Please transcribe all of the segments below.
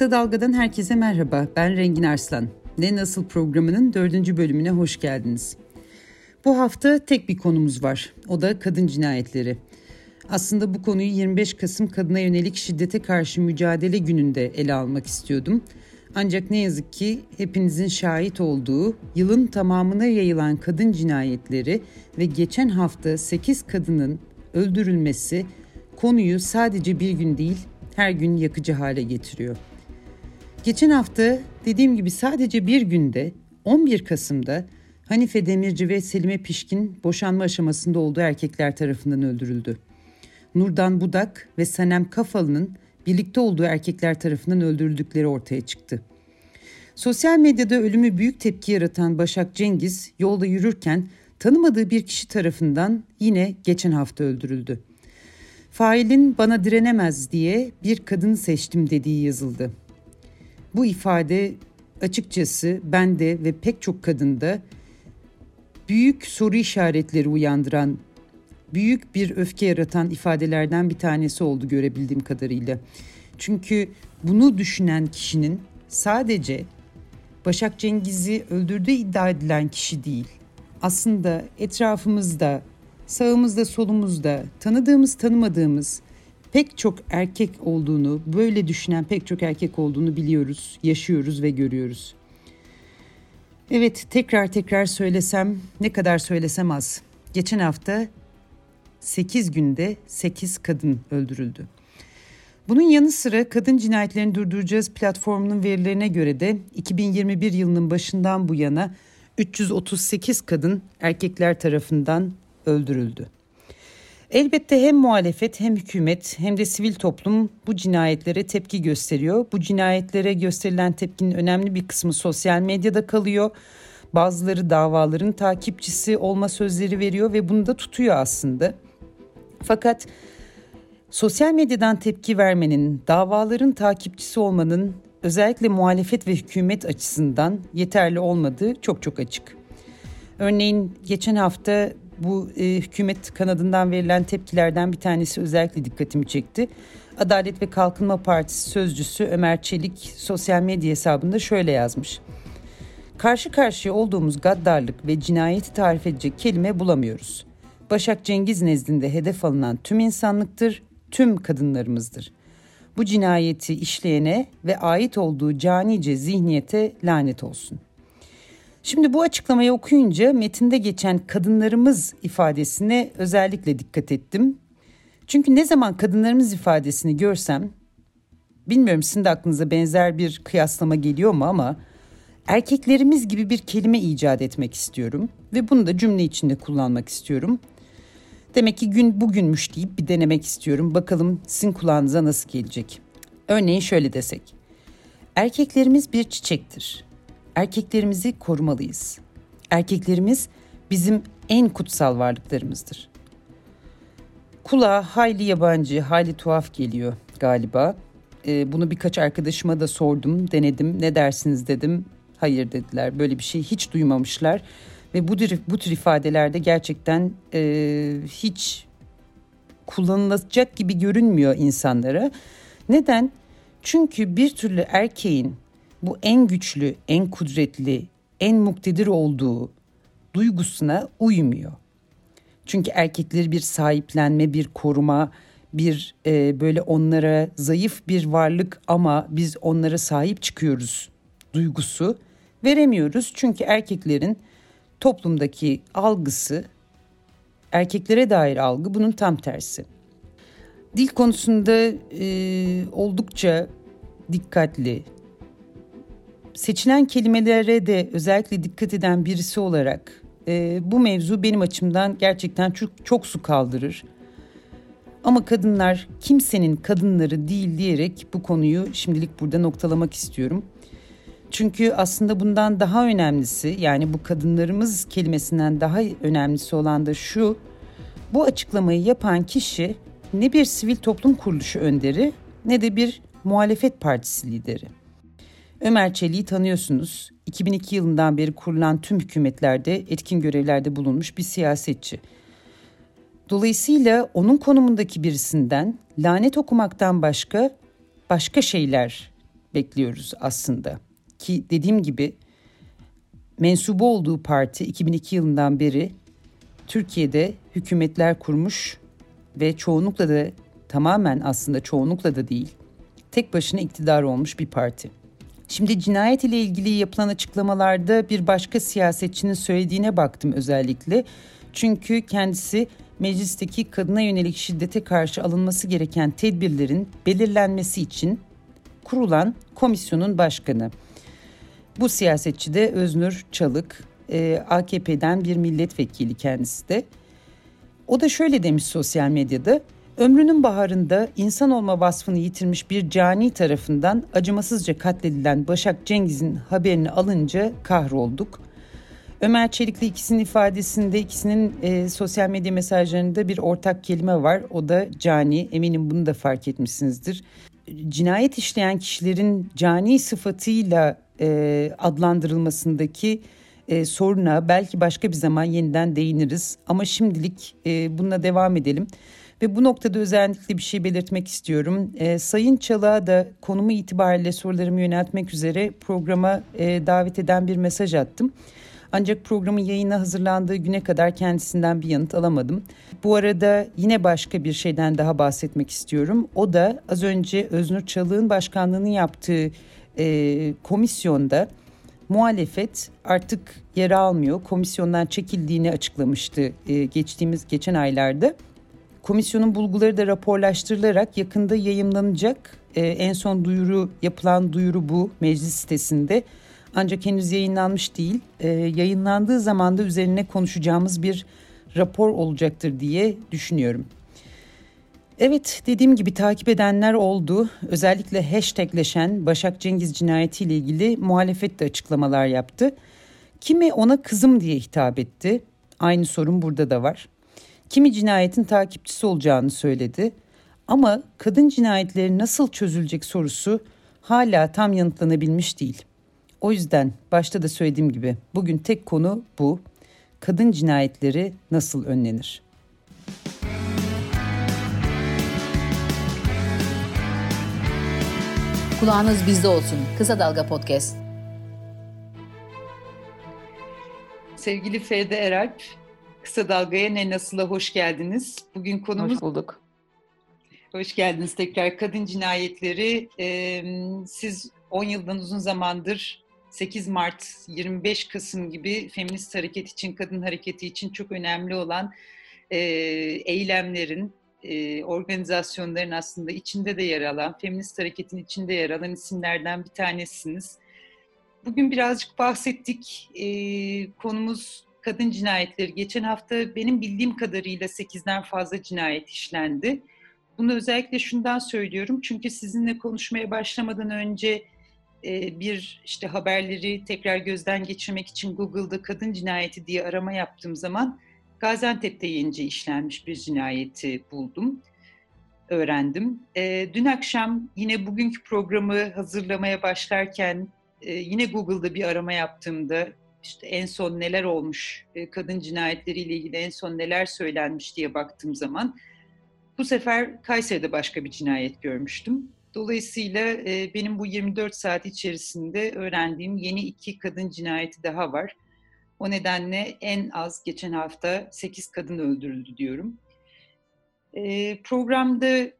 Kısa Dalga'dan herkese merhaba, ben Rengin Arslan. Ne Nasıl programının 4. bölümüne hoş geldiniz. Bu hafta tek bir konumuz var, o da kadın cinayetleri. Aslında bu konuyu 25 Kasım Kadına Yönelik Şiddete Karşı Mücadele Günü'nde ele almak istiyordum. Ancak ne yazık ki hepinizin şahit olduğu yılın tamamına yayılan kadın cinayetleri ve geçen hafta 8 kadının öldürülmesi konuyu sadece bir gün değil, her gün yakıcı hale getiriyor. Geçen hafta dediğim gibi sadece bir günde 11 Kasım'da Hanife Demirci ve Selime Pişkin boşanma aşamasında olduğu erkekler tarafından öldürüldü. Nurdan Budak ve Sanem Kafalı'nın birlikte olduğu erkekler tarafından öldürüldükleri ortaya çıktı. Sosyal medyada ölümü büyük tepki yaratan Başak Cengiz yolda yürürken tanımadığı bir kişi tarafından yine geçen hafta öldürüldü. Failin bana direnemez diye bir kadın seçtim dediği yazıldı. Bu ifade açıkçası bende ve pek çok kadında büyük soru işaretleri uyandıran, büyük bir öfke yaratan ifadelerden bir tanesi oldu görebildiğim kadarıyla. Çünkü bunu düşünen kişinin sadece Başak Cengiz'i öldürdüğü iddia edilen kişi değil, aslında etrafımızda, sağımızda, solumuzda, tanıdığımız, tanımadığımız pek çok erkek olduğunu, böyle düşünen pek çok erkek olduğunu biliyoruz, yaşıyoruz ve görüyoruz. Evet, tekrar söylesem, ne kadar söylesem az. Geçen hafta 8 günde 8 kadın öldürüldü. Bunun yanı sıra Kadın Cinayetlerini Durduracağız platformunun verilerine göre de 2021 yılının başından bu yana 338 kadın erkekler tarafından öldürüldü. Elbette hem muhalefet hem hükümet hem de sivil toplum bu cinayetlere tepki gösteriyor. Bu cinayetlere gösterilen tepkinin önemli bir kısmı sosyal medyada kalıyor. Bazıları davaların takipçisi olma sözleri veriyor ve bunu da tutuyor aslında. Fakat sosyal medyadan tepki vermenin, davaların takipçisi olmanın özellikle muhalefet ve hükümet açısından yeterli olmadığı çok açık. Örneğin geçen hafta bu hükümet kanadından verilen tepkilerden bir tanesi özellikle dikkatimi çekti. Adalet ve Kalkınma Partisi sözcüsü Ömer Çelik sosyal medya hesabında şöyle yazmış: "Karşı karşıya olduğumuz gaddarlık ve cinayeti tarif edecek kelime bulamıyoruz. Başak Cengiz nezdinde hedef alınan tüm insanlıktır, tüm kadınlarımızdır. Bu cinayeti işleyene ve ait olduğu canice zihniyete lanet olsun." Şimdi bu açıklamayı okuyunca metinde geçen kadınlarımız ifadesine özellikle dikkat ettim. Çünkü ne zaman kadınlarımız ifadesini görsem, bilmiyorum sizin de aklınıza benzer bir kıyaslama geliyor mu ama erkeklerimiz gibi bir kelime icat etmek istiyorum ve bunu da cümle içinde kullanmak istiyorum. Demek ki gün bugünmüş deyip bir denemek istiyorum. Bakalım sizin kulağınıza nasıl gelecek. Örneğin şöyle desek: erkeklerimiz bir çiçektir. Erkeklerimizi korumalıyız. Erkeklerimiz bizim en kutsal varlıklarımızdır. Kulağa hayli yabancı, hayli tuhaf geliyor galiba. Bunu birkaç arkadaşıma da sordum, denedim. Ne dersiniz dedim. Hayır dediler. Böyle bir şey hiç duymamışlar. Ve bu tür ifadelerde gerçekten hiç kullanılacak gibi görünmüyor insanlara. Neden? Çünkü bir türlü erkeğin bu en güçlü, en kudretli, en muktedir olduğu duygusuna uymuyor. Çünkü erkekleri bir sahiplenme, bir koruma, bir böyle onlara zayıf bir varlık ama biz onlara sahip çıkıyoruz duygusu veremiyoruz. Çünkü erkeklerin toplumdaki algısı, erkeklere dair algı bunun tam tersi. Dil konusunda oldukça dikkatli. Seçilen kelimelere de özellikle dikkat eden birisi olarak bu mevzu benim açımdan gerçekten çok su kaldırır. Ama kadınlar kimsenin kadınları değil diyerek bu konuyu şimdilik burada noktalamak istiyorum. Çünkü aslında bundan daha önemlisi, yani bu kadınlarımız kelimesinden daha önemlisi olan da şu: bu açıklamayı yapan kişi ne bir sivil toplum kuruluşu önderi ne de bir muhalefet partisi lideri. Ömer Çelik'i tanıyorsunuz. 2002 yılından beri kurulan tüm hükümetlerde etkin görevlerde bulunmuş bir siyasetçi. Dolayısıyla onun konumundaki birisinden lanet okumaktan başka şeyler bekliyoruz aslında. Ki dediğim gibi mensubu olduğu parti 2002 yılından beri Türkiye'de hükümetler kurmuş ve çoğunlukla da tamamen aslında çoğunlukla da değil tek başına iktidar olmuş bir parti. Şimdi cinayet ile ilgili yapılan açıklamalarda bir başka siyasetçinin söylediğine baktım özellikle. Çünkü kendisi meclisteki kadına yönelik şiddete karşı alınması gereken tedbirlerin belirlenmesi için kurulan komisyonun başkanı. Bu siyasetçi de Öznur Çalık, AKP'den bir milletvekili kendisi de. O da şöyle demiş sosyal medyada: ömrünün baharında insan olma vasfını yitirmiş bir cani tarafından acımasızca katledilen Başak Cengiz'in haberini alınca kahrolduk. Ömer Çelik'le ikisinin ifadesinde, ikisinin sosyal medya mesajlarında bir ortak kelime var. O da cani. Eminim bunu da fark etmişsinizdir. Cinayet işleyen kişilerin cani sıfatıyla adlandırılmasındaki soruna belki başka bir zaman yeniden değiniriz. Ama şimdilik bununla devam edelim. Ve bu noktada özellikle bir şey belirtmek istiyorum. Sayın Çalık'a da konumu itibariyle sorularımı yöneltmek üzere programa davet eden bir mesaj attım. Ancak programın yayına hazırlandığı güne kadar kendisinden bir yanıt alamadım. Bu arada yine başka bir şeyden daha bahsetmek istiyorum. O da az önce Öznur Çalık'ın başkanlığını yaptığı komisyonda muhalefet artık yer almıyor. Komisyondan çekildiğini açıklamıştı geçen aylarda. Komisyonun bulguları da raporlaştırılarak yakında yayımlanacak. En son yapılan duyuru bu meclis sitesinde. Ancak henüz yayınlanmış değil. Yayınlandığı zaman da üzerine konuşacağımız bir rapor olacaktır diye düşünüyorum. Evet, dediğim gibi takip edenler oldu. Özellikle hashtagleşen Başak Cengiz cinayetiyle ilgili muhalefet de açıklamalar yaptı. Kimi ona kızım diye hitap etti. Aynı sorun burada da var. Kimi cinayetin takipçisi olacağını söyledi. Ama kadın cinayetleri nasıl çözülecek sorusu hala tam yanıtlanabilmiş değil. O yüzden başta da söylediğim gibi bugün tek konu bu. Kadın cinayetleri nasıl önlenir? Kulağınız bizde olsun. Kısa Dalga Podcast. Sevgili Fede Eralp, Kısa Dalga'ya ne nasıla hoş geldiniz. Bugün konumuz... Hoş bulduk. Hoş geldiniz tekrar. Kadın cinayetleri. Siz 10 yıldan uzun zamandır 8 Mart, 25 Kasım gibi feminist hareket için, kadın hareketi için çok önemli olan eylemlerin, organizasyonların aslında içinde de yer alan, feminist hareketin içinde yer alan isimlerden bir tanesiniz. Bugün birazcık bahsettik. Konumuz kadın cinayetleri. Geçen hafta benim bildiğim kadarıyla 8'den fazla cinayet işlendi. Bunu özellikle şundan söylüyorum. Çünkü sizinle konuşmaya başlamadan önce bir işte haberleri tekrar gözden geçirmek için Google'da kadın cinayeti diye arama yaptığım zaman Gaziantep'te yenice işlenmiş bir cinayeti buldum, öğrendim. Dün akşam yine bugünkü programı hazırlamaya başlarken yine Google'da bir arama yaptığımda işte en son neler olmuş, kadın cinayetleriyle ilgili en son neler söylenmiş diye baktığım zaman bu sefer Kayseri'de başka bir cinayet görmüştüm. Dolayısıyla benim bu 24 saat içerisinde öğrendiğim yeni 2 kadın cinayeti daha var. O nedenle en az geçen hafta 8 kadın öldürüldü diyorum. Programda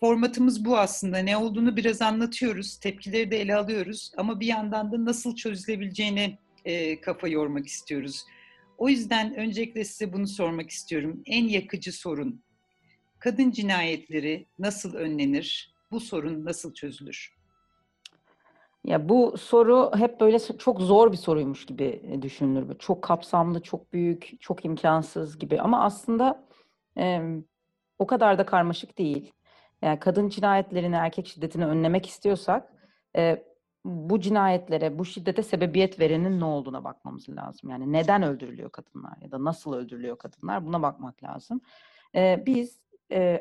formatımız bu aslında. Ne olduğunu biraz anlatıyoruz, tepkileri de ele alıyoruz. Ama bir yandan da nasıl çözülebileceğine kafa yormak istiyoruz. O yüzden öncelikle size bunu sormak istiyorum. En yakıcı sorun: kadın cinayetleri nasıl önlenir? Bu sorun nasıl çözülür? Ya bu soru hep böyle çok zor bir soruymuş gibi düşünülür. Çok kapsamlı, çok büyük, çok imkansız gibi. Ama aslında o kadar da karmaşık değil. Yani kadın cinayetlerini, erkek şiddetini önlemek istiyorsak bu cinayetlere, bu şiddete sebebiyet verenin ne olduğuna bakmamız lazım. Yani neden öldürülüyor kadınlar ya da nasıl öldürülüyor kadınlar, buna bakmak lazım. Biz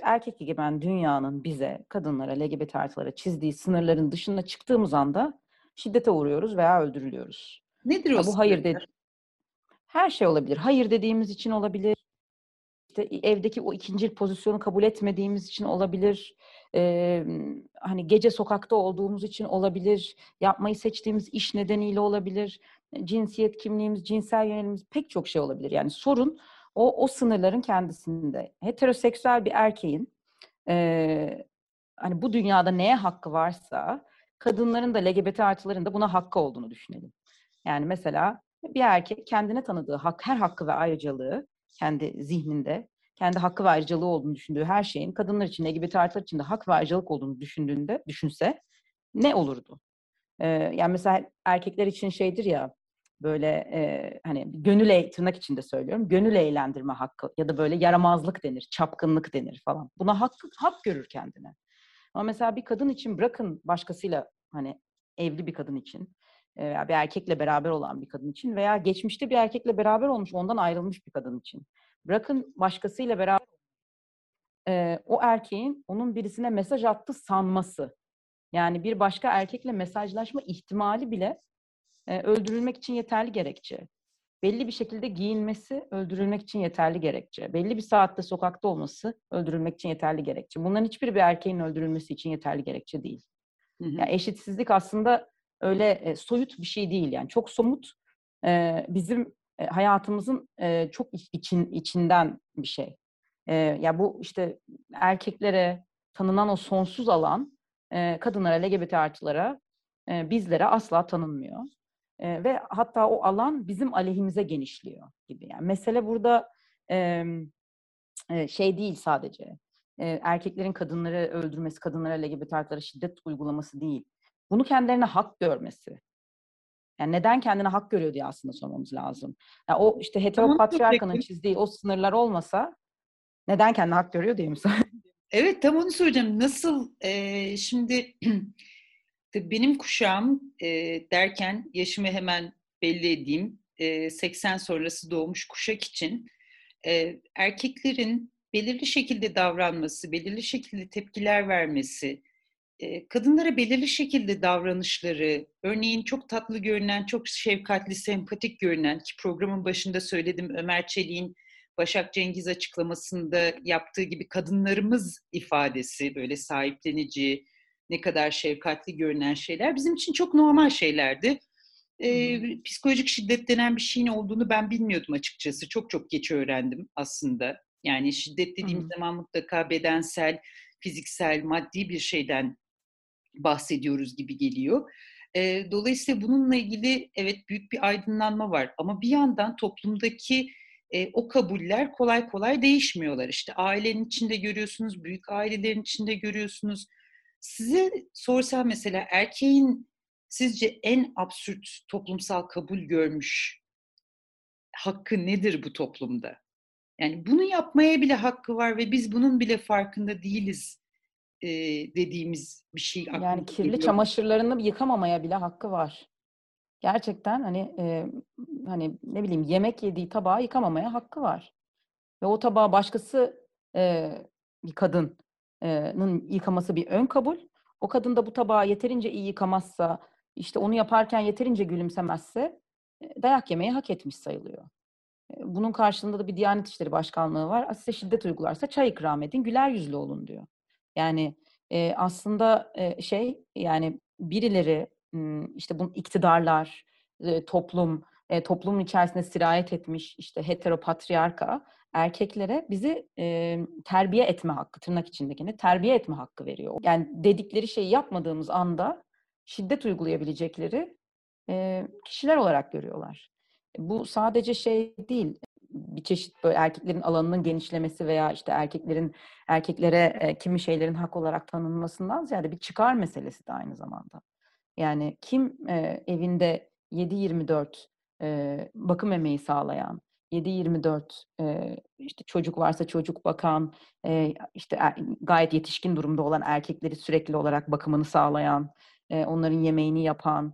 erkek egemen dünyanın bize, kadınlara, LGBT artılara çizdiği sınırların dışına çıktığımız anda şiddete uğruyoruz veya öldürülüyoruz. Nedir o? Bu hayır dedi. Her şey olabilir. Hayır dediğimiz için olabilir. İşte evdeki o ikincil pozisyonu kabul etmediğimiz için olabilir. hani gece sokakta olduğumuz için olabilir, yapmayı seçtiğimiz iş nedeniyle olabilir, cinsiyet kimliğimiz, cinsel yönelimiz, pek çok şey olabilir. Yani sorun o sınırların kendisinde. Heteroseksüel bir erkeğin hani bu dünyada neye hakkı varsa, kadınların da LGBT artıların da buna hakkı olduğunu düşünelim. Yani mesela bir erkek kendine tanıdığı hak, her hakkı ve ayrıcalığı, kendi zihninde kendi hakkı ve ayrıcalığı olduğunu düşündüğü her şeyin kadınlar için, LGBT artılar için de hak ve ayrıcalık olduğunu düşünse ne olurdu? Yani mesela erkekler için şeydir ya, böyle hani gönül, tırnak içinde söylüyorum, gönül eğlendirme hakkı ya da böyle yaramazlık denir, çapkınlık denir falan. Buna hak görür kendine. Ama mesela bir kadın için, bırakın başkasıyla, hani evli bir kadın için veya bir erkekle beraber olan bir kadın için veya geçmişte bir erkekle beraber olmuş, ondan ayrılmış bir kadın için, bırakın başkasıyla beraber o erkeğin onun birisine mesaj attı sanması, yani bir başka erkekle mesajlaşma ihtimali bile öldürülmek için yeterli gerekçe. Belli bir şekilde giyinmesi öldürülmek için yeterli gerekçe. Belli bir saatte sokakta olması öldürülmek için yeterli gerekçe. Bunların hiçbiri bir erkeğin öldürülmesi için yeterli gerekçe değil. Hı hı. Yani eşitsizlik aslında öyle soyut bir şey değil. Yani çok somut, bizim hayatımızın çok içinden bir şey. Ya bu işte erkeklere tanınan o sonsuz alan kadınlara, LGBT artılara, bizlere asla tanınmıyor. Ve hatta o alan bizim aleyhimize genişliyor gibi. Yani mesele burada şey değil sadece. Erkeklerin kadınları öldürmesi, kadınlara, LGBT artılara şiddet uygulaması değil. Bunu kendilerine hak görmesi. Yani neden kendine hak görüyor diye aslında sormamız lazım. Yani o işte heteropatriarkanın çizdiği o sınırlar olmasa neden kendine hak görüyor diye mi? Evet, tam onu soracağım. Nasıl şimdi... Benim kuşağım derken yaşımı hemen belli edeyim, 80 sonrası doğmuş kuşak için erkeklerin belirli şekilde davranması, belirli şekilde tepkiler vermesi, kadınlara belirli şekilde davranışları, örneğin çok tatlı görünen, çok şefkatli, sempatik görünen, ki programın başında söyledim, Ömer Çelik'in Başak Cengiz açıklamasında yaptığı gibi kadınlarımız ifadesi, böyle sahiplenici, ne kadar şefkatli görünen şeyler bizim için çok normal şeylerdi. Psikolojik şiddet denen bir şeyin olduğunu ben bilmiyordum açıkçası. Çok geç öğrendim aslında. Yani şiddet dediğim zaman mutlaka bedensel, fiziksel, maddi bir şeyden bahsediyoruz gibi geliyor. Dolayısıyla bununla ilgili evet büyük bir aydınlanma var. Ama bir yandan toplumdaki o kabuller kolay kolay değişmiyorlar. İşte ailenin içinde görüyorsunuz, büyük ailelerin içinde görüyorsunuz. Size sorsam mesela erkeğin sizce en absürt toplumsal kabul görmüş hakkı nedir bu toplumda? Yani bunu yapmaya bile hakkı var ve biz bunun bile farkında değiliz dediğimiz bir şey. Yani kirli geliyor. Çamaşırlarını yıkamamaya bile hakkı var. Gerçekten hani ne bileyim, yemek yediği tabağı yıkamamaya hakkı var. Ve o tabağı başkası, bir kadın yıkaması bir ön kabul. O kadın da bu tabağı yeterince iyi yıkamazsa, işte onu yaparken yeterince gülümsemezse dayak yemeyi hak etmiş sayılıyor. Bunun karşılığında da bir Diyanet İşleri Başkanlığı var. Size şiddet uygularsa çay ikram edin, güler yüzlü olun diyor. Yani aslında şey, yani birileri işte bunun iktidarlar, toplumun içerisinde sirayet etmiş işte heteropatriarka erkeklere bizi terbiye etme hakkı, tırnak içindekini terbiye etme hakkı veriyor. Yani dedikleri şeyi yapmadığımız anda şiddet uygulayabilecekleri kişiler olarak görüyorlar. Bu sadece şey değil, bir çeşit böyle erkeklerin alanının genişlemesi veya işte erkeklere kimi şeylerin hak olarak tanınmasından ziyade bir çıkar meselesi de aynı zamanda. Yani kim evinde 7/24 bakım emeği sağlayan, 7/24 işte çocuk varsa çocuk bakan, işte gayet yetişkin durumda olan erkekleri sürekli olarak bakımını sağlayan, onların yemeğini yapan,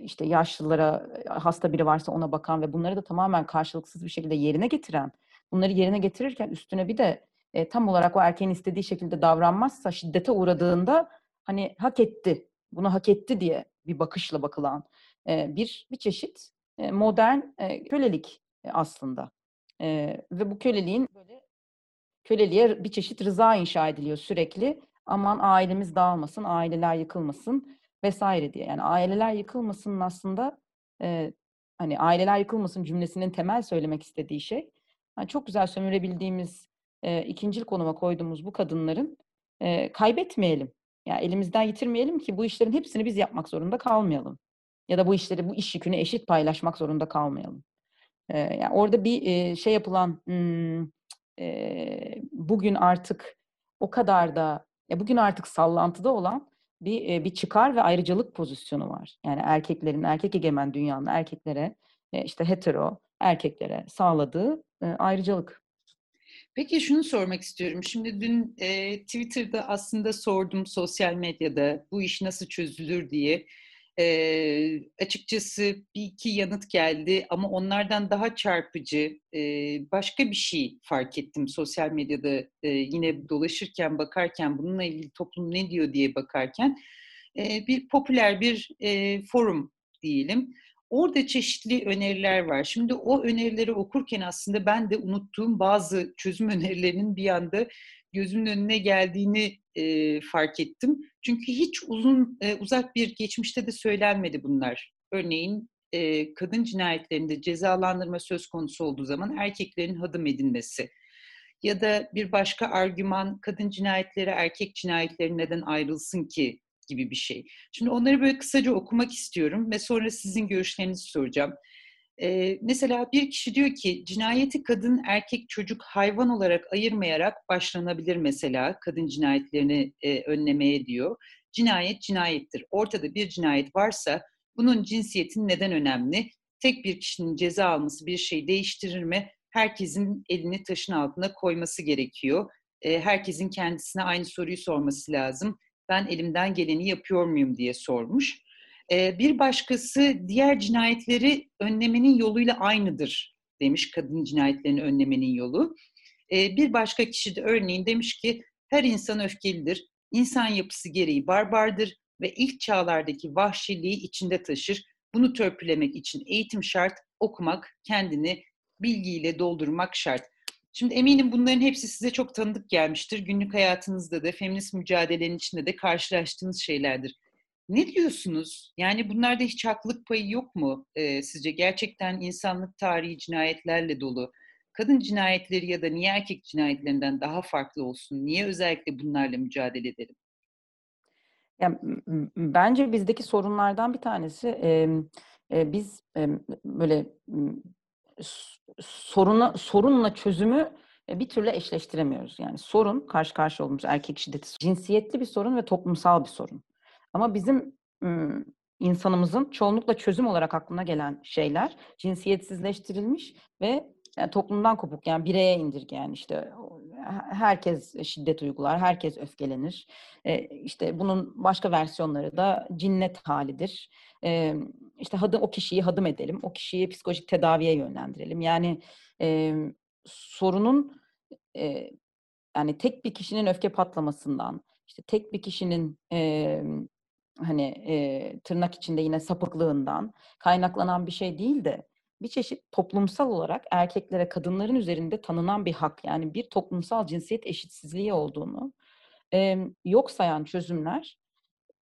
işte yaşlılara, hasta biri varsa ona bakan ve bunları da tamamen karşılıksız bir şekilde yerine getiren, bunları yerine getirirken üstüne bir de tam olarak o erkeğin istediği şekilde davranmazsa şiddete uğradığında hani hak etti, bunu hak etti diye bir bakışla bakılan bir çeşit modern kölelik aslında. Ve bu köleliğe bir çeşit rıza inşa ediliyor sürekli. aman ailemiz dağılmasın, aileler yıkılmasın vesaire diye. Yani aileler yıkılmasının aslında hani aileler yıkılmasın cümlesinin temel söylemek istediği şey, yani çok güzel sömürebildiğimiz, ikincil konuma koyduğumuz bu kadınların kaybetmeyelim. Ya yani elimizden yitirmeyelim ki bu işlerin hepsini biz yapmak zorunda kalmayalım. Ya da bu işleri, bu iş yükünü eşit paylaşmak zorunda kalmayalım. Yani orada bir şey yapılan, bugün artık o kadar da, ya bugün artık sallantıda olan bir çıkar ve ayrıcalık pozisyonu var. Yani erkeklerin, erkek egemen dünyanın erkeklere, işte hetero erkeklere sağladığı ayrıcalık. Peki şunu sormak istiyorum. Şimdi dün Twitter'da aslında sordum, sosyal medyada bu iş nasıl çözülür diye. Açıkçası bir iki yanıt geldi ama onlardan daha çarpıcı başka bir şey fark ettim. Sosyal medyada yine dolaşırken, bakarken, bununla ilgili toplum ne diyor diye bakarken bir popüler bir forum diyelim. Orada çeşitli öneriler var. Şimdi o önerileri okurken aslında ben de unuttuğum bazı çözüm önerilerinin bir anda gözümün önüne geldiğini fark ettim. Çünkü hiç uzak bir geçmişte de söylenmedi bunlar. Örneğin kadın cinayetlerinde cezalandırma söz konusu olduğu zaman erkeklerin hadım edilmesi. Ya da bir başka argüman, kadın cinayetleri erkek cinayetleri neden ayrılsın ki gibi bir şey. Şimdi onları böyle kısaca okumak istiyorum ve sonra sizin görüşlerinizi soracağım. Mesela bir kişi diyor ki, cinayeti kadın, erkek, çocuk, hayvan olarak ayırmayarak başlanabilir mesela kadın cinayetlerini önlemeye diyor. Cinayet cinayettir. Ortada bir cinayet varsa bunun cinsiyetin neden önemli? Tek bir kişinin ceza alması bir şey değiştirir mi? Herkesin elini taşın altına koyması gerekiyor. Herkesin kendisine aynı soruyu sorması lazım. Ben elimden geleni yapıyor muyum diye sormuş. Bir başkası diğer cinayetleri önlemenin yoluyla aynıdır demiş, kadın cinayetlerini önlemenin yolu. Bir başka kişi de örneğin demiş ki, her insan öfkelidir, insan yapısı gereği barbardır ve ilk çağlardaki vahşiliği içinde taşır. Bunu törpülemek için eğitim şart, okumak, kendini bilgiyle doldurmak şart. Şimdi eminim bunların hepsi size çok tanıdık gelmiştir. Günlük hayatınızda da, feminist mücadelenin içinde de karşılaştığınız şeylerdir. Ne diyorsunuz? Yani bunlarda hiç haklılık payı yok mu sizce? Gerçekten insanlık tarihi cinayetlerle dolu. Kadın cinayetleri ya da niye erkek cinayetlerinden daha farklı olsun? Niye özellikle bunlarla mücadele edelim? Yani, bence bizdeki sorunlardan bir tanesi biz böyle sorunla çözümü bir türlü eşleştiremiyoruz. Yani sorun, karşı karşıya olduğumuz erkek şiddeti, cinsiyetli bir sorun ve toplumsal bir sorun. Ama bizim insanımızın çoğunlukla çözüm olarak aklına gelen şeyler cinsiyetsizleştirilmiş ve yani toplumdan kopuk, yani bireye indirgeyen, işte herkes şiddet uygular, herkes öfkelenir. İşte bunun başka versiyonları da cinnet halidir. İşte o kişiyi hadım edelim, o kişiyi psikolojik tedaviye yönlendirelim. Yani sorunun yani tek bir kişinin öfke patlamasından, işte tek bir kişinin tırnak içinde yine sapıklığından kaynaklanan bir şey değil de bir çeşit toplumsal olarak erkeklere kadınların üzerinde tanınan bir hak, yani bir toplumsal cinsiyet eşitsizliği olduğunu yok sayan çözümler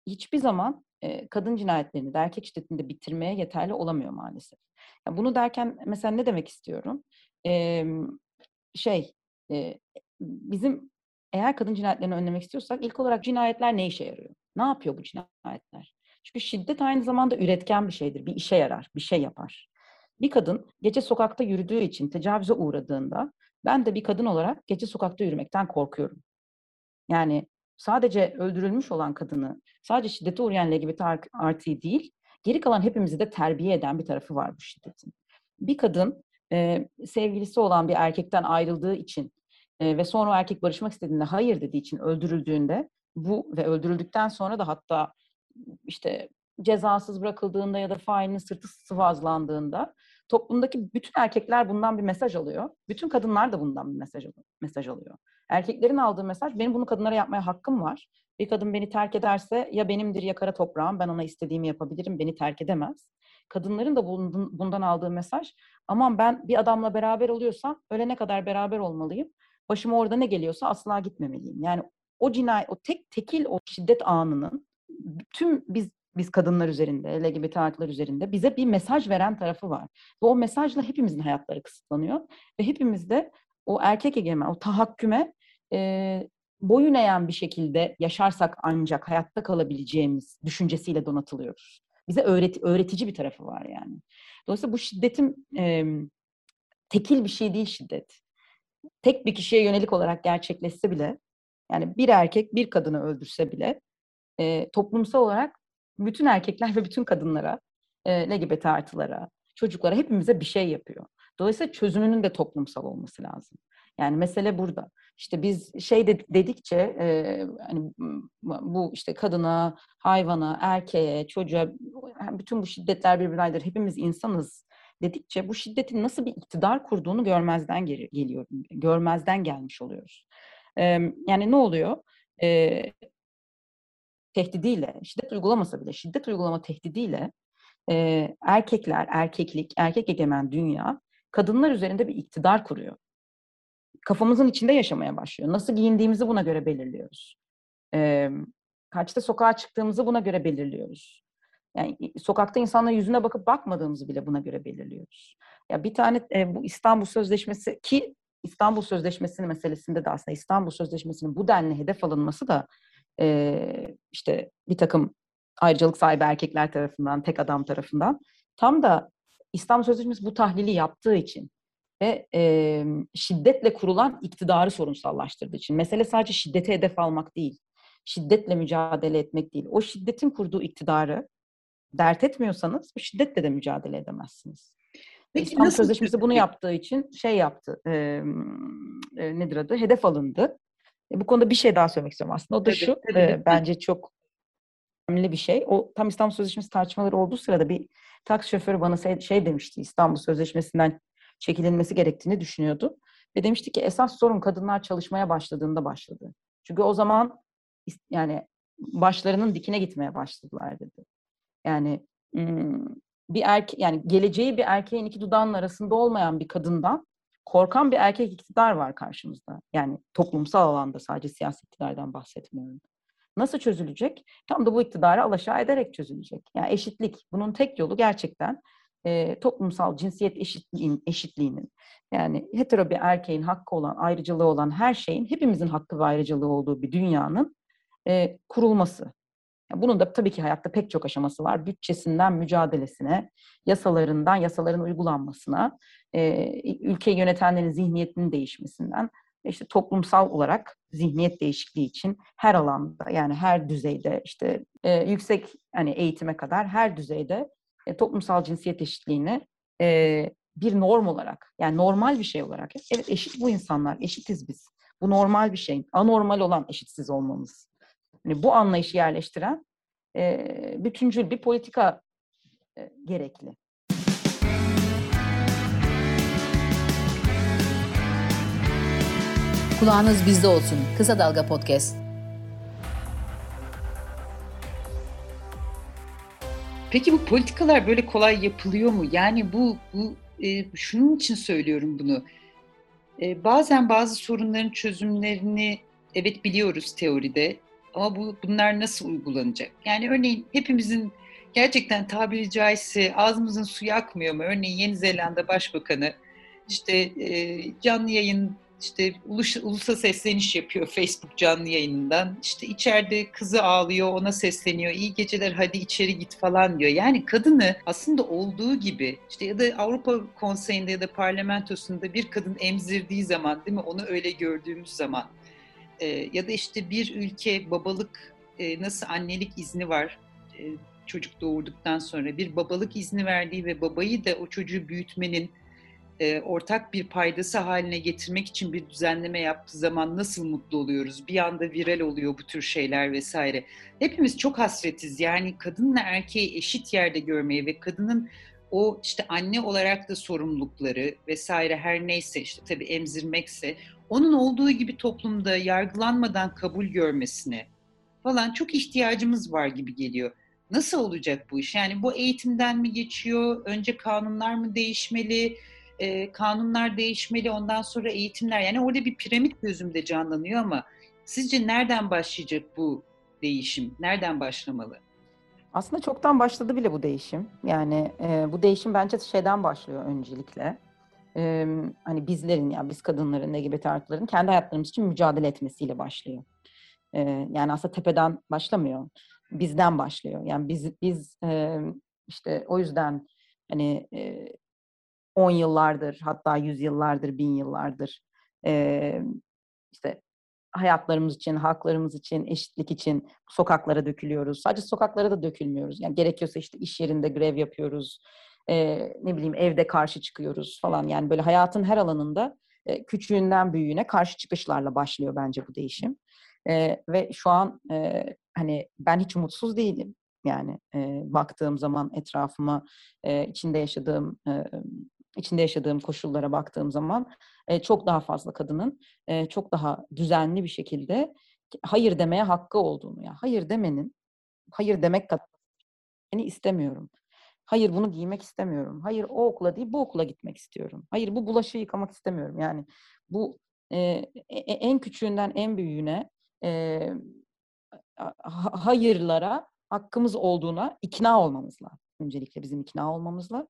hiçbir zaman kadın cinayetlerini de erkek şiddetini de bitirmeye yeterli olamıyor maalesef. Yani bunu derken mesela ne demek istiyorum? Bizim eğer kadın cinayetlerini önlemek istiyorsak ilk olarak cinayetler ne işe yarıyor? Ne yapıyor bu cinayetler? Çünkü şiddet aynı zamanda üretken bir şeydir. Bir işe yarar, bir şey yapar. Bir kadın gece sokakta yürüdüğü için tecavüze uğradığında ben de bir kadın olarak gece sokakta yürümekten korkuyorum. Yani sadece öldürülmüş olan kadını, sadece şiddete uğrayan LGBT artıyı değil, geri kalan hepimizi de terbiye eden bir tarafı var bu şiddetin. Bir kadın sevgilisi olan bir erkekten ayrıldığı için ve sonra o erkek barışmak istediğinde hayır dediği için öldürüldüğünde bu ve öldürüldükten sonra da hatta işte cezasız bırakıldığında ya da failinin sırtı sıvazlandığında toplumdaki bütün erkekler bundan bir mesaj alıyor. Bütün kadınlar da bundan bir mesaj alıyor. Erkeklerin aldığı mesaj, benim bunu kadınlara yapmaya hakkım var. Bir kadın beni terk ederse ya benimdir ya kara toprağım, ben ona istediğimi yapabilirim, beni terk edemez. Kadınların da bundan aldığı mesaj, aman ben bir adamla beraber oluyorsam ölene kadar beraber olmalıyım. Başıma orada ne geliyorsa asla gitmemeliyim. Yani o cinayet, o tekil o şiddet anının tüm biz kadınlar üzerinde, LGBT artılar üzerinde bize bir mesaj veren tarafı var. Ve o mesajla hepimizin hayatları kısıtlanıyor. Ve hepimiz de o erkek egemen, o tahakküme boyun eğen bir şekilde yaşarsak ancak hayatta kalabileceğimiz düşüncesiyle donatılıyoruz. Bize öğretici bir tarafı var yani. Dolayısıyla bu şiddetin tekil bir şey değil şiddet. Tek bir kişiye yönelik olarak gerçekleşse bile, yani bir erkek bir kadını öldürse bile toplumsal olarak bütün erkekler ve bütün kadınlara, LGBT artılara, çocuklara, hepimize bir şey yapıyor. Dolayısıyla çözümünün de toplumsal olması lazım. Yani mesele burada. İşte biz dedikçe hani bu işte kadına, hayvana, erkeğe, çocuğa, bütün bu şiddetler birbirine ayrıdır. Hepimiz insanız dedikçe bu şiddetin nasıl bir iktidar kurduğunu görmezden gelmiş oluyoruz. Yani ne oluyor? Tehdidiyle, şiddet uygulamasa bile, şiddet uygulama tehdidiyle erkekler, erkeklik, erkek egemen dünya kadınlar üzerinde bir iktidar kuruyor. Kafamızın içinde yaşamaya başlıyor. Nasıl giyindiğimizi buna göre belirliyoruz. Kaçta sokağa çıktığımızı buna göre belirliyoruz. Yani sokakta insanların yüzüne bakıp bakmadığımızı bile buna göre belirliyoruz. Ya bir tane bu İstanbul Sözleşmesi ki İstanbul Sözleşmesi'nin meselesinde de aslında İstanbul Sözleşmesi'nin bu denli hedef alınması da işte bir takım ayrıcalık sahibi erkekler tarafından, tek adam tarafından tam da İstanbul Sözleşmesi bu tahlili yaptığı için ve şiddetle kurulan iktidarı sorunsallaştırdığı için. Mesele sadece şiddete hedef almak değil, şiddetle mücadele etmek değil. O şiddetin kurduğu iktidarı dert etmiyorsanız bu şiddetle de mücadele edemezsiniz. Peki, İstanbul Sözleşmesi bunu yaptığı için nedir adı? Hedef alındı. Bu konuda bir şey daha söylemek istiyorum aslında. O da şu, bence çok önemli bir şey. O tam İstanbul Sözleşmesi tartışmaları olduğu sırada bir taksi şoförü bana şey demişti, İstanbul Sözleşmesi'nden çekilinmesi gerektiğini düşünüyordu. Ve demişti ki esas sorun kadınlar çalışmaya başladığında başladı. Çünkü o zaman yani başlarının dikine gitmeye başladılar dedi. Yani yani geleceği bir erkeğin iki dudağının arasında olmayan bir kadından korkan bir erkek iktidar var karşımızda. Yani toplumsal alanda, sadece siyasi iktidardan bahsetmiyorum. Nasıl çözülecek? Tam da bu iktidarı alaşağı ederek çözülecek. Yani eşitlik. Bunun tek yolu gerçekten toplumsal cinsiyet eşitliğinin, yani hetero bir erkeğin hakkı olan, ayrıcalığı olan her şeyin hepimizin hakkı ve ayrıcalığı olduğu bir dünyanın kurulması. Yani bunun da tabii ki hayatta pek çok aşaması var. Bütçesinden mücadelesine, yasaların uygulanmasına, ülkeyi yönetenlerin zihniyetinin değişmesinden, işte toplumsal olarak zihniyet değişikliği için her alanda, yani her düzeyde, işte yüksek hani eğitime kadar her düzeyde toplumsal cinsiyet eşitliğini bir norm olarak, yani normal bir şey olarak, evet eşit bu insanlar, eşitiz biz. Bu normal bir şey. Anormal olan eşitsiz olmamız. Yani bu anlayışı yerleştiren bütüncül bir politika gerekli. Kulağınız bizde olsun. Kısa Dalga Podcast. Peki bu politikalar böyle kolay yapılıyor mu? Yani bu şunun için söylüyorum bunu. Bazen bazı sorunların çözümlerini evet biliyoruz teoride ama bunlar nasıl uygulanacak? Yani örneğin hepimizin gerçekten tabiri caizse ağzımızın suyu akmıyor mu? Örneğin Yeni Zelanda Başbakanı işte canlı yayın, işte ulusa sesleniş yapıyor Facebook canlı yayınından. İşte içeride kızı ağlıyor, ona sesleniyor. İyi geceler, hadi içeri git falan diyor. Yani kadını aslında olduğu gibi, işte ya da Avrupa Konseyi'nde ya da parlamentosunda bir kadın emzirdiği zaman, değil mi? Onu öyle gördüğümüz zaman. Ya da işte bir ülke babalık, nasıl annelik izni var çocuk doğurduktan sonra. Bir babalık izni verdiği ve babayı da o çocuğu büyütmenin ortak bir paydası haline getirmek için bir düzenleme yaptığı zaman nasıl mutlu oluyoruz? Bir anda viral oluyor bu tür şeyler vesaire. Hepimiz çok hasretiz. Yani kadınla erkeği eşit yerde görmeye ve kadının o işte anne olarak da sorumlulukları vesaire, her neyse, işte tabii emzirmekse onun olduğu gibi toplumda yargılanmadan kabul görmesine falan çok ihtiyacımız var gibi geliyor. Nasıl olacak bu iş? Yani bu eğitimden mi geçiyor? Önce kanunlar mı değişmeli? Kanunlar değişmeli, ondan sonra eğitimler. Yani orada bir piramit gözümde canlanıyor ama Sizce nereden başlayacak bu değişim? Nereden başlamalı? Aslında çoktan başladı bile bu değişim. Yani bu değişim bence şeyden başlıyor öncelikle. Hani bizlerin, ya biz kadınların, LGBT artıların kendi hayatlarımız için mücadele etmesiyle başlıyor. Yani aslında tepeden başlamıyor. Bizden başlıyor. Yani biz işte o yüzden hani 10 yıllardır, hatta 100 yıllardır, 1000 yıllardır işte hayatlarımız için, haklarımız için, eşitlik için sokaklara dökülüyoruz. Sadece sokaklara da dökülmüyoruz. Yani gerekiyorsa işte iş yerinde grev yapıyoruz. Ne bileyim, evde karşı çıkıyoruz falan. Yani böyle hayatın her alanında küçüğünden büyüğüne karşı çıkışlarla başlıyor bence bu değişim. Ve şu an hani ben hiç umutsuz değilim. Yani baktığım zaman etrafıma, içinde yaşadığım koşullara baktığım zaman çok daha fazla kadının çok daha düzenli bir şekilde hayır demeye hakkı olduğunu, ya hayır demenin, hayır demek kadar beni istemiyorum. Hayır bunu giymek istemiyorum. Hayır o okula değil bu okula gitmek istiyorum. Hayır bu bulaşığı yıkamak istemiyorum. Yani bu en küçüğünden en büyüğüne hayırlara hakkımız olduğuna ikna olmamızla, öncelikle bizim ikna olmamızla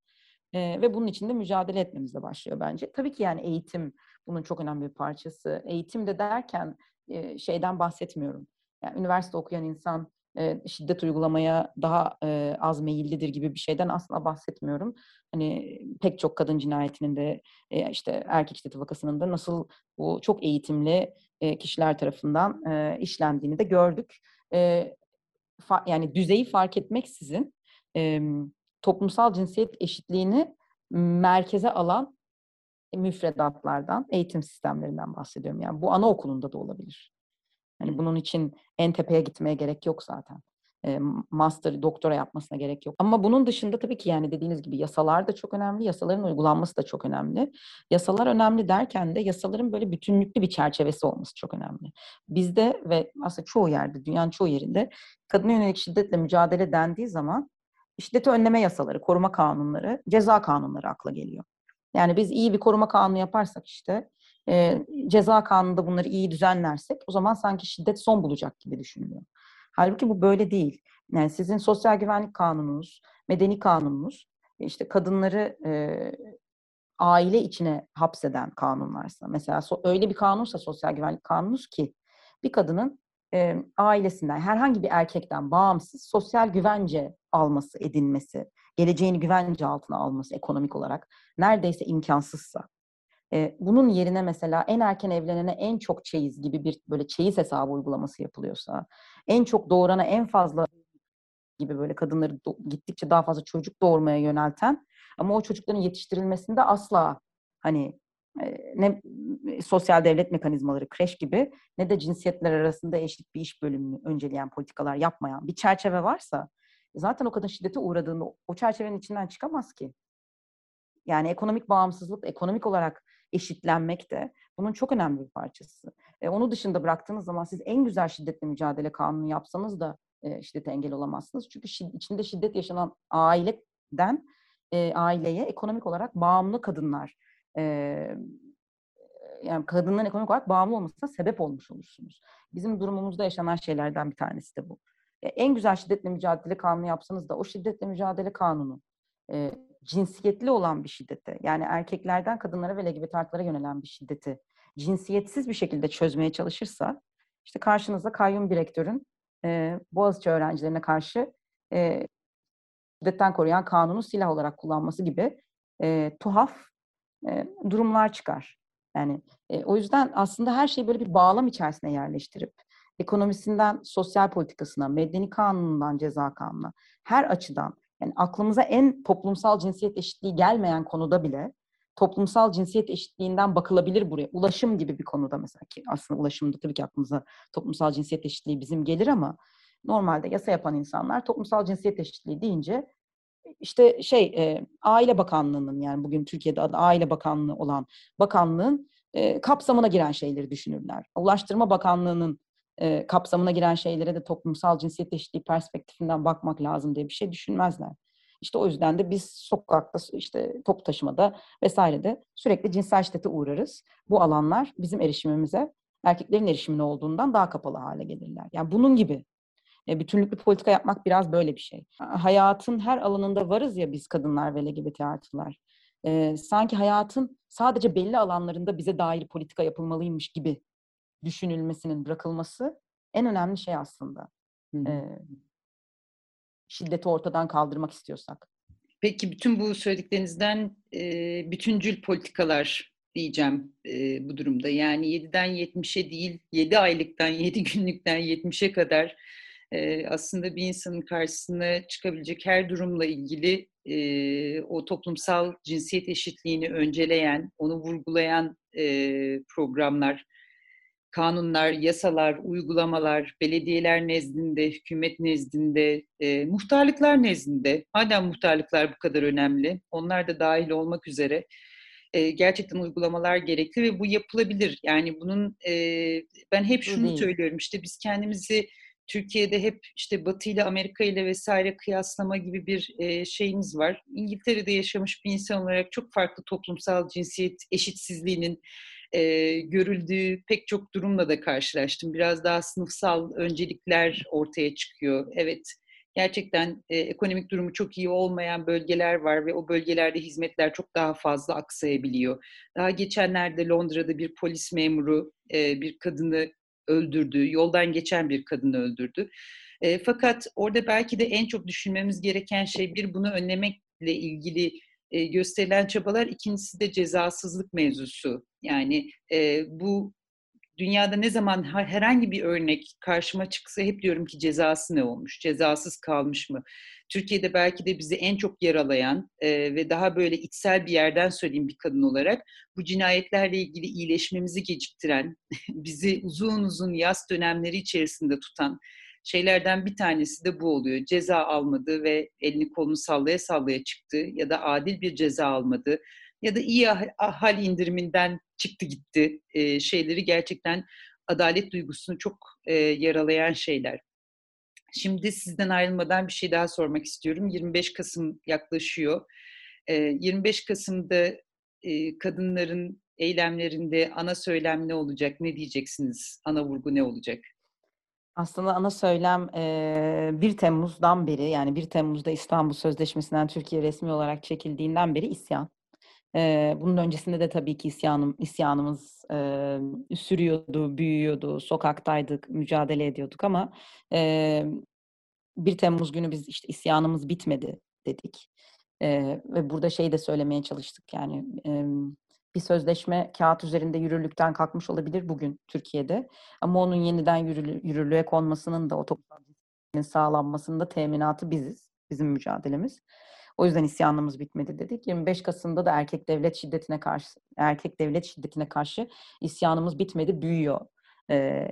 ve bunun için de mücadele etmemizle başlıyor bence. Tabii ki yani eğitim bunun çok önemli bir parçası. Eğitim de derken şeyden bahsetmiyorum. Yani üniversite okuyan insan şiddet uygulamaya daha az meyillidir gibi bir şeyden asla bahsetmiyorum. Hani pek çok kadın cinayetinin de işte erkek şiddeti vakasının da nasıl bu çok eğitimli kişiler tarafından işlendiğini de gördük. Yani düzeyi fark etmeksizin toplumsal cinsiyet eşitliğini merkeze alan müfredatlardan, eğitim sistemlerinden bahsediyorum. Yani bu anaokulunda da olabilir. Yani bunun için en tepeye gitmeye gerek yok zaten. Master, doktora yapmasına gerek yok. Ama bunun dışında tabii ki yani dediğiniz gibi yasalar da çok önemli, yasaların uygulanması da çok önemli. Yasalar önemli derken de yasaların böyle bütünlüklü bir çerçevesi olması çok önemli. Bizde ve aslında çoğu yerde, dünyanın çoğu yerinde kadına yönelik şiddetle mücadele dendiği zaman şiddeti önleme yasaları, koruma kanunları, ceza kanunları akla geliyor. Yani biz iyi bir koruma kanunu yaparsak işte ceza kanununda bunları iyi düzenlersek o zaman sanki şiddet son bulacak gibi düşünülüyor. Halbuki bu böyle değil. Yani sizin sosyal güvenlik kanununuz, medeni kanununuz, işte kadınları aile içine hapseden kanunlarsa, mesela öyle bir kanunsa sosyal güvenlik kanununuz ki bir kadının ailesinden, herhangi bir erkekten bağımsız sosyal güvence alması, edinmesi, geleceğini güvence altına alması ekonomik olarak neredeyse imkansızsa, bunun yerine mesela en erken evlenene en çok çeyiz gibi bir böyle çeyiz hesabı uygulaması yapılıyorsa, en çok doğurana en fazla gibi böyle kadınları gittikçe daha fazla çocuk doğurmaya yönelten ama o çocukların yetiştirilmesinde asla hani ne sosyal devlet mekanizmaları, kreş gibi, ne de cinsiyetler arasında eşit bir iş bölümünü önceleyen politikalar yapmayan bir çerçeve varsa zaten o kadın şiddete uğradığında o çerçevenin içinden çıkamaz ki. Yani ekonomik bağımsızlık, ekonomik olarak eşitlenmek de bunun çok önemli bir parçası. Onu dışında bıraktığınız zaman siz en güzel şiddetle mücadele kanunu yapsanız da şiddete engel olamazsınız. Çünkü içinde şiddet yaşanan aileden aileye ekonomik olarak bağımlı kadınlar, yani kadınların ekonomik olarak bağımlı olmasına sebep olmuş olursunuz. Bizim durumumuzda yaşanan şeylerden bir tanesi de bu. En güzel şiddetle mücadele kanunu yapsanız da o şiddetle mücadele kanunu cinsiyetli olan bir şiddete, yani erkeklerden kadınlara ve LGBT artılara yönelen bir şiddeti cinsiyetsiz bir şekilde çözmeye çalışırsa işte karşınızda kayyum direktörün Boğaziçi öğrencilerine karşı şiddetten koruyan kanunu silah olarak kullanması gibi tuhaf durumlar çıkar. Yani o yüzden aslında her şeyi böyle bir bağlam içerisine yerleştirip ekonomisinden sosyal politikasına, medeni kanunundan ceza kanununa, her açıdan, yani aklımıza en toplumsal cinsiyet eşitliği gelmeyen konuda bile toplumsal cinsiyet eşitliğinden bakılabilir buraya. Ulaşım gibi bir konuda mesela, ki aslında ulaşımda tabii ki aklımıza toplumsal cinsiyet eşitliği bizim gelir ama normalde yasa yapan insanlar toplumsal cinsiyet eşitliği deyince işte Aile Bakanlığı'nın, yani bugün Türkiye'de adı Aile Bakanlığı olan bakanlığın kapsamına giren şeyleri düşünürler. Ulaştırma Bakanlığı'nın kapsamına giren şeylere de toplumsal cinsiyet eşitliği perspektifinden bakmak lazım diye bir şey düşünmezler. İşte o yüzden de biz sokakta, işte toplu taşımada vesairede sürekli cinsel şiddete uğrarız. Bu alanlar bizim erişimimize erkeklerin erişimine olduğundan daha kapalı hale gelirler. Yani bunun gibi bütünlüklü politika yapmak biraz böyle bir şey. Hayatın her alanında varız ya biz kadınlar ve LGBT artılar. Sanki hayatın sadece belli alanlarında bize dair politika yapılmalıymış gibi düşünülmesinin bırakılması en önemli şey aslında. Şiddeti ortadan kaldırmak istiyorsak. Peki bütün bu söylediklerinizden bütüncül politikalar diyeceğim bu durumda. Yani 7'den 70'e değil, 7 aylıktan, 7 günlükten 70'e kadar aslında bir insanın karşısına çıkabilecek her durumla ilgili o toplumsal cinsiyet eşitliğini önceleyen, onu vurgulayan programlar, kanunlar, yasalar, uygulamalar, belediyeler nezdinde, hükümet nezdinde, muhtarlıklar nezdinde, madem muhtarlıklar bu kadar önemli, onlar da dahil olmak üzere gerçekten uygulamalar gerekli ve bu yapılabilir. Yani bunun, ben hep şunu söylüyorum, işte biz kendimizi Türkiye'de hep işte Batı ile Amerika ile vesaire kıyaslama gibi bir şeyimiz var. İngiltere'de yaşamış bir insan olarak çok farklı toplumsal cinsiyet eşitsizliğinin görüldüğü pek çok durumla da karşılaştım. Biraz daha sınıfsal öncelikler ortaya çıkıyor. Evet, gerçekten ekonomik durumu çok iyi olmayan bölgeler var ve o bölgelerde hizmetler çok daha fazla aksayabiliyor. Daha geçenlerde Londra'da bir polis memuru bir kadını öldürdü, yoldan geçen bir kadını öldürdü. Fakat orada belki de en çok düşünmemiz gereken şey bir, bunu önlemekle ilgili gösterilen çabalar, ikincisi de cezasızlık mevzusu. Yani bu dünyada ne zaman herhangi bir örnek karşıma çıksa hep diyorum ki cezası ne olmuş, cezasız kalmış mı? Türkiye'de belki de bizi en çok yaralayan ve daha böyle içsel bir yerden söyleyeyim bir kadın olarak, bu cinayetlerle ilgili iyileşmemizi geciktiren, bizi uzun uzun yas dönemleri içerisinde tutan şeylerden bir tanesi de bu oluyor. Ceza almadı ve elini kolunu sallaya sallaya çıktı ya da adil bir ceza almadı ya da iyi hal indiriminden çıktı gitti şeyleri gerçekten adalet duygusunu çok yaralayan şeyler. Şimdi sizden ayrılmadan bir şey daha sormak istiyorum. 25 Kasım yaklaşıyor. 25 Kasım'da kadınların eylemlerinde ana söylem ne olacak? Ne diyeceksiniz? Ana vurgu ne olacak? Aslında ana söylem 1 Temmuz'dan beri, yani 1 Temmuz'da İstanbul Sözleşmesi'nden Türkiye resmi olarak çekildiğinden beri isyan. Bunun öncesinde de tabii ki isyanımız sürüyordu, büyüyordu, sokaktaydık, mücadele ediyorduk ama 1 Temmuz günü biz işte isyanımız bitmedi dedik. Ve burada şeyi de söylemeye çalıştık, yani bir sözleşme kağıt üzerinde yürürlükten kalkmış olabilir bugün Türkiye'de ama onun yeniden yürürlüğe konmasının da, o toplumun sağlanmasında teminatı biziz, bizim mücadelemiz. O yüzden isyanımız bitmedi dedik. 25 Kasım'da da erkek devlet şiddetine karşı isyanımız bitmedi, büyüyor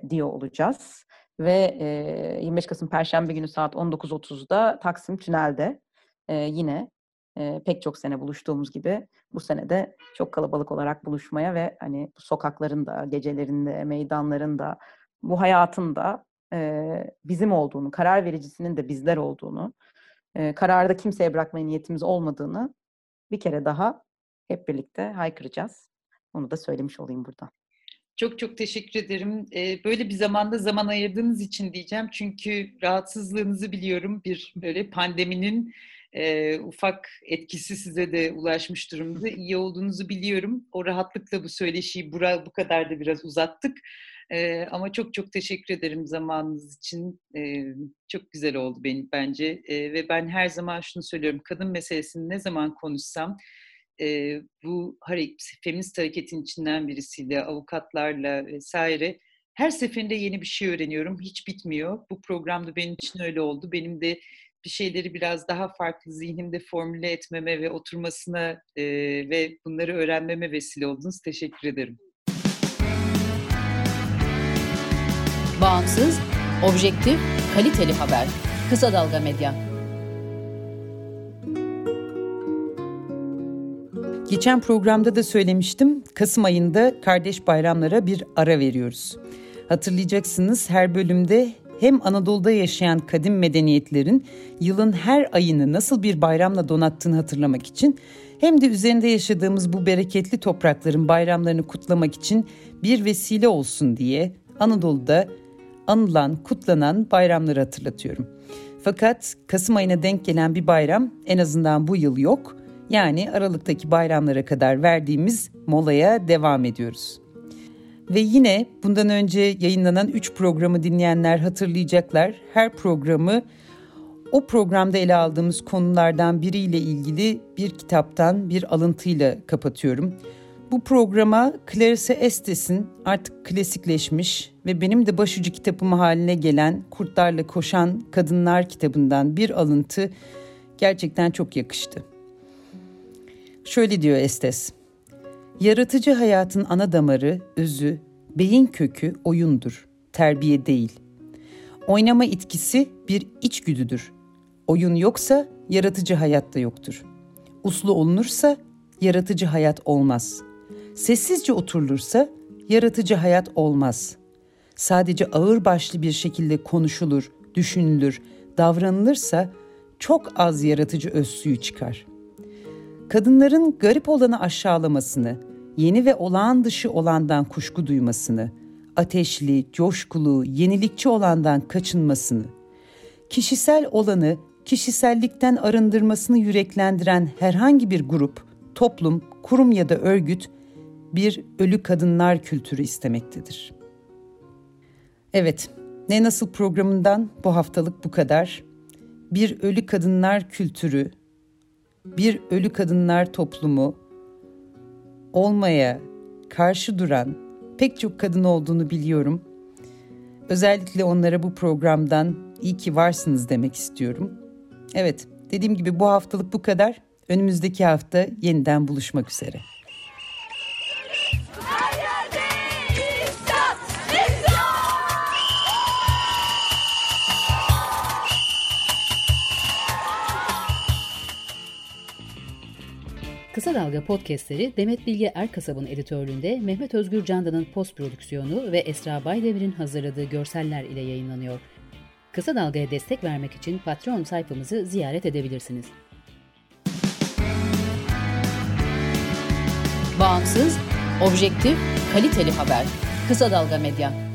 diyor olacağız. Ve 25 Kasım Perşembe günü saat 19.30'da Taksim Tünel'de yine pek çok sene buluştuğumuz gibi bu sene de çok kalabalık olarak buluşmaya ve hani sokakların da, gecelerin de, meydanların da, bu hayatın da bizim olduğunu, karar vericisinin de bizler olduğunu, kararda kimseye bırakmaya niyetimiz olmadığını bir kere daha hep birlikte haykıracağız. Onu da söylemiş olayım burada. Çok çok teşekkür ederim. Böyle bir zamanda zaman ayırdığınız için diyeceğim. Çünkü rahatsızlığınızı biliyorum. Bir böyle pandeminin ufak etkisi size de ulaşmış durumda. İyi olduğunuzu biliyorum. O rahatlıkla bu söyleşiyi bu kadar da biraz uzattık. Ama çok çok teşekkür ederim zamanınız için. Çok güzel oldu bence. Ve ben her zaman şunu söylüyorum. Kadın meselesini ne zaman konuşsam bu feminist hareketin içinden birisiyle, avukatlarla vesaire her seferinde yeni bir şey öğreniyorum. Hiç bitmiyor. Bu programda benim için öyle oldu. Benim de bir şeyleri biraz daha farklı zihnimde formüle etmeme ve oturmasına ve bunları öğrenmeme vesile oldunuz. Teşekkür ederim. Bağımsız, objektif, kaliteli haber. Kısa Dalga Medya. Geçen programda da söylemiştim, Kasım ayında kardeş bayramlara bir ara veriyoruz. Hatırlayacaksınız, her bölümde hem Anadolu'da yaşayan kadim medeniyetlerin yılın her ayını nasıl bir bayramla donattığını hatırlamak için, hem de üzerinde yaşadığımız bu bereketli toprakların bayramlarını kutlamak için bir vesile olsun diye Anadolu'da anılan, kutlanan bayramları hatırlatıyorum. Fakat Kasım ayına denk gelen bir bayram en azından bu yıl yok. Yani Aralık'taki bayramlara kadar verdiğimiz molaya devam ediyoruz. Ve yine bundan önce yayınlanan 3 programı dinleyenler hatırlayacaklar. Her programı o programda ele aldığımız konulardan biriyle ilgili bir kitaptan bir alıntıyla kapatıyorum. Bu programa Clarice Estes'in artık klasikleşmiş ve benim de başucu kitabım haline gelen Kurtlarla Koşan Kadınlar kitabından bir alıntı gerçekten çok yakıştı. Şöyle diyor Estes: "Yaratıcı hayatın ana damarı, özü, beyin kökü oyundur, terbiye değil. Oynama itkisi bir içgüdüdür. Oyun yoksa yaratıcı hayat da yoktur. Uslu olunursa yaratıcı hayat olmaz. Sessizce oturulursa yaratıcı hayat olmaz. Sadece ağırbaşlı bir şekilde konuşulur, düşünülür, davranılırsa çok az yaratıcı öz suyu çıkar. Kadınların garip olanı aşağılamasını, yeni ve olağan dışı olandan kuşku duymasını, ateşli, coşkulu, yenilikçi olandan kaçınmasını, kişisel olanı kişisellikten arındırmasını yüreklendiren herhangi bir grup, toplum, kurum ya da örgüt bir ölü kadınlar kültürü istemektedir." Evet, Ne Nasıl programından bu haftalık bu kadar. Bir ölü kadınlar kültürü, bir ölü kadınlar toplumu olmaya karşı duran pek çok kadın olduğunu biliyorum. Özellikle onlara bu programdan iyi ki varsınız demek istiyorum. Evet, dediğim gibi bu haftalık bu kadar. Önümüzdeki hafta yeniden buluşmak üzere. Kısa Dalga Podcast'leri Demet Bilge Erkasab'ın editörlüğünde Mehmet Özgür Candan'ın post prodüksiyonu ve Esra Baydemir'in hazırladığı görseller ile yayınlanıyor. Kısa Dalga'ya destek vermek için Patreon sayfamızı ziyaret edebilirsiniz. Bağımsız, objektif, kaliteli haber. Kısa Dalga Medya.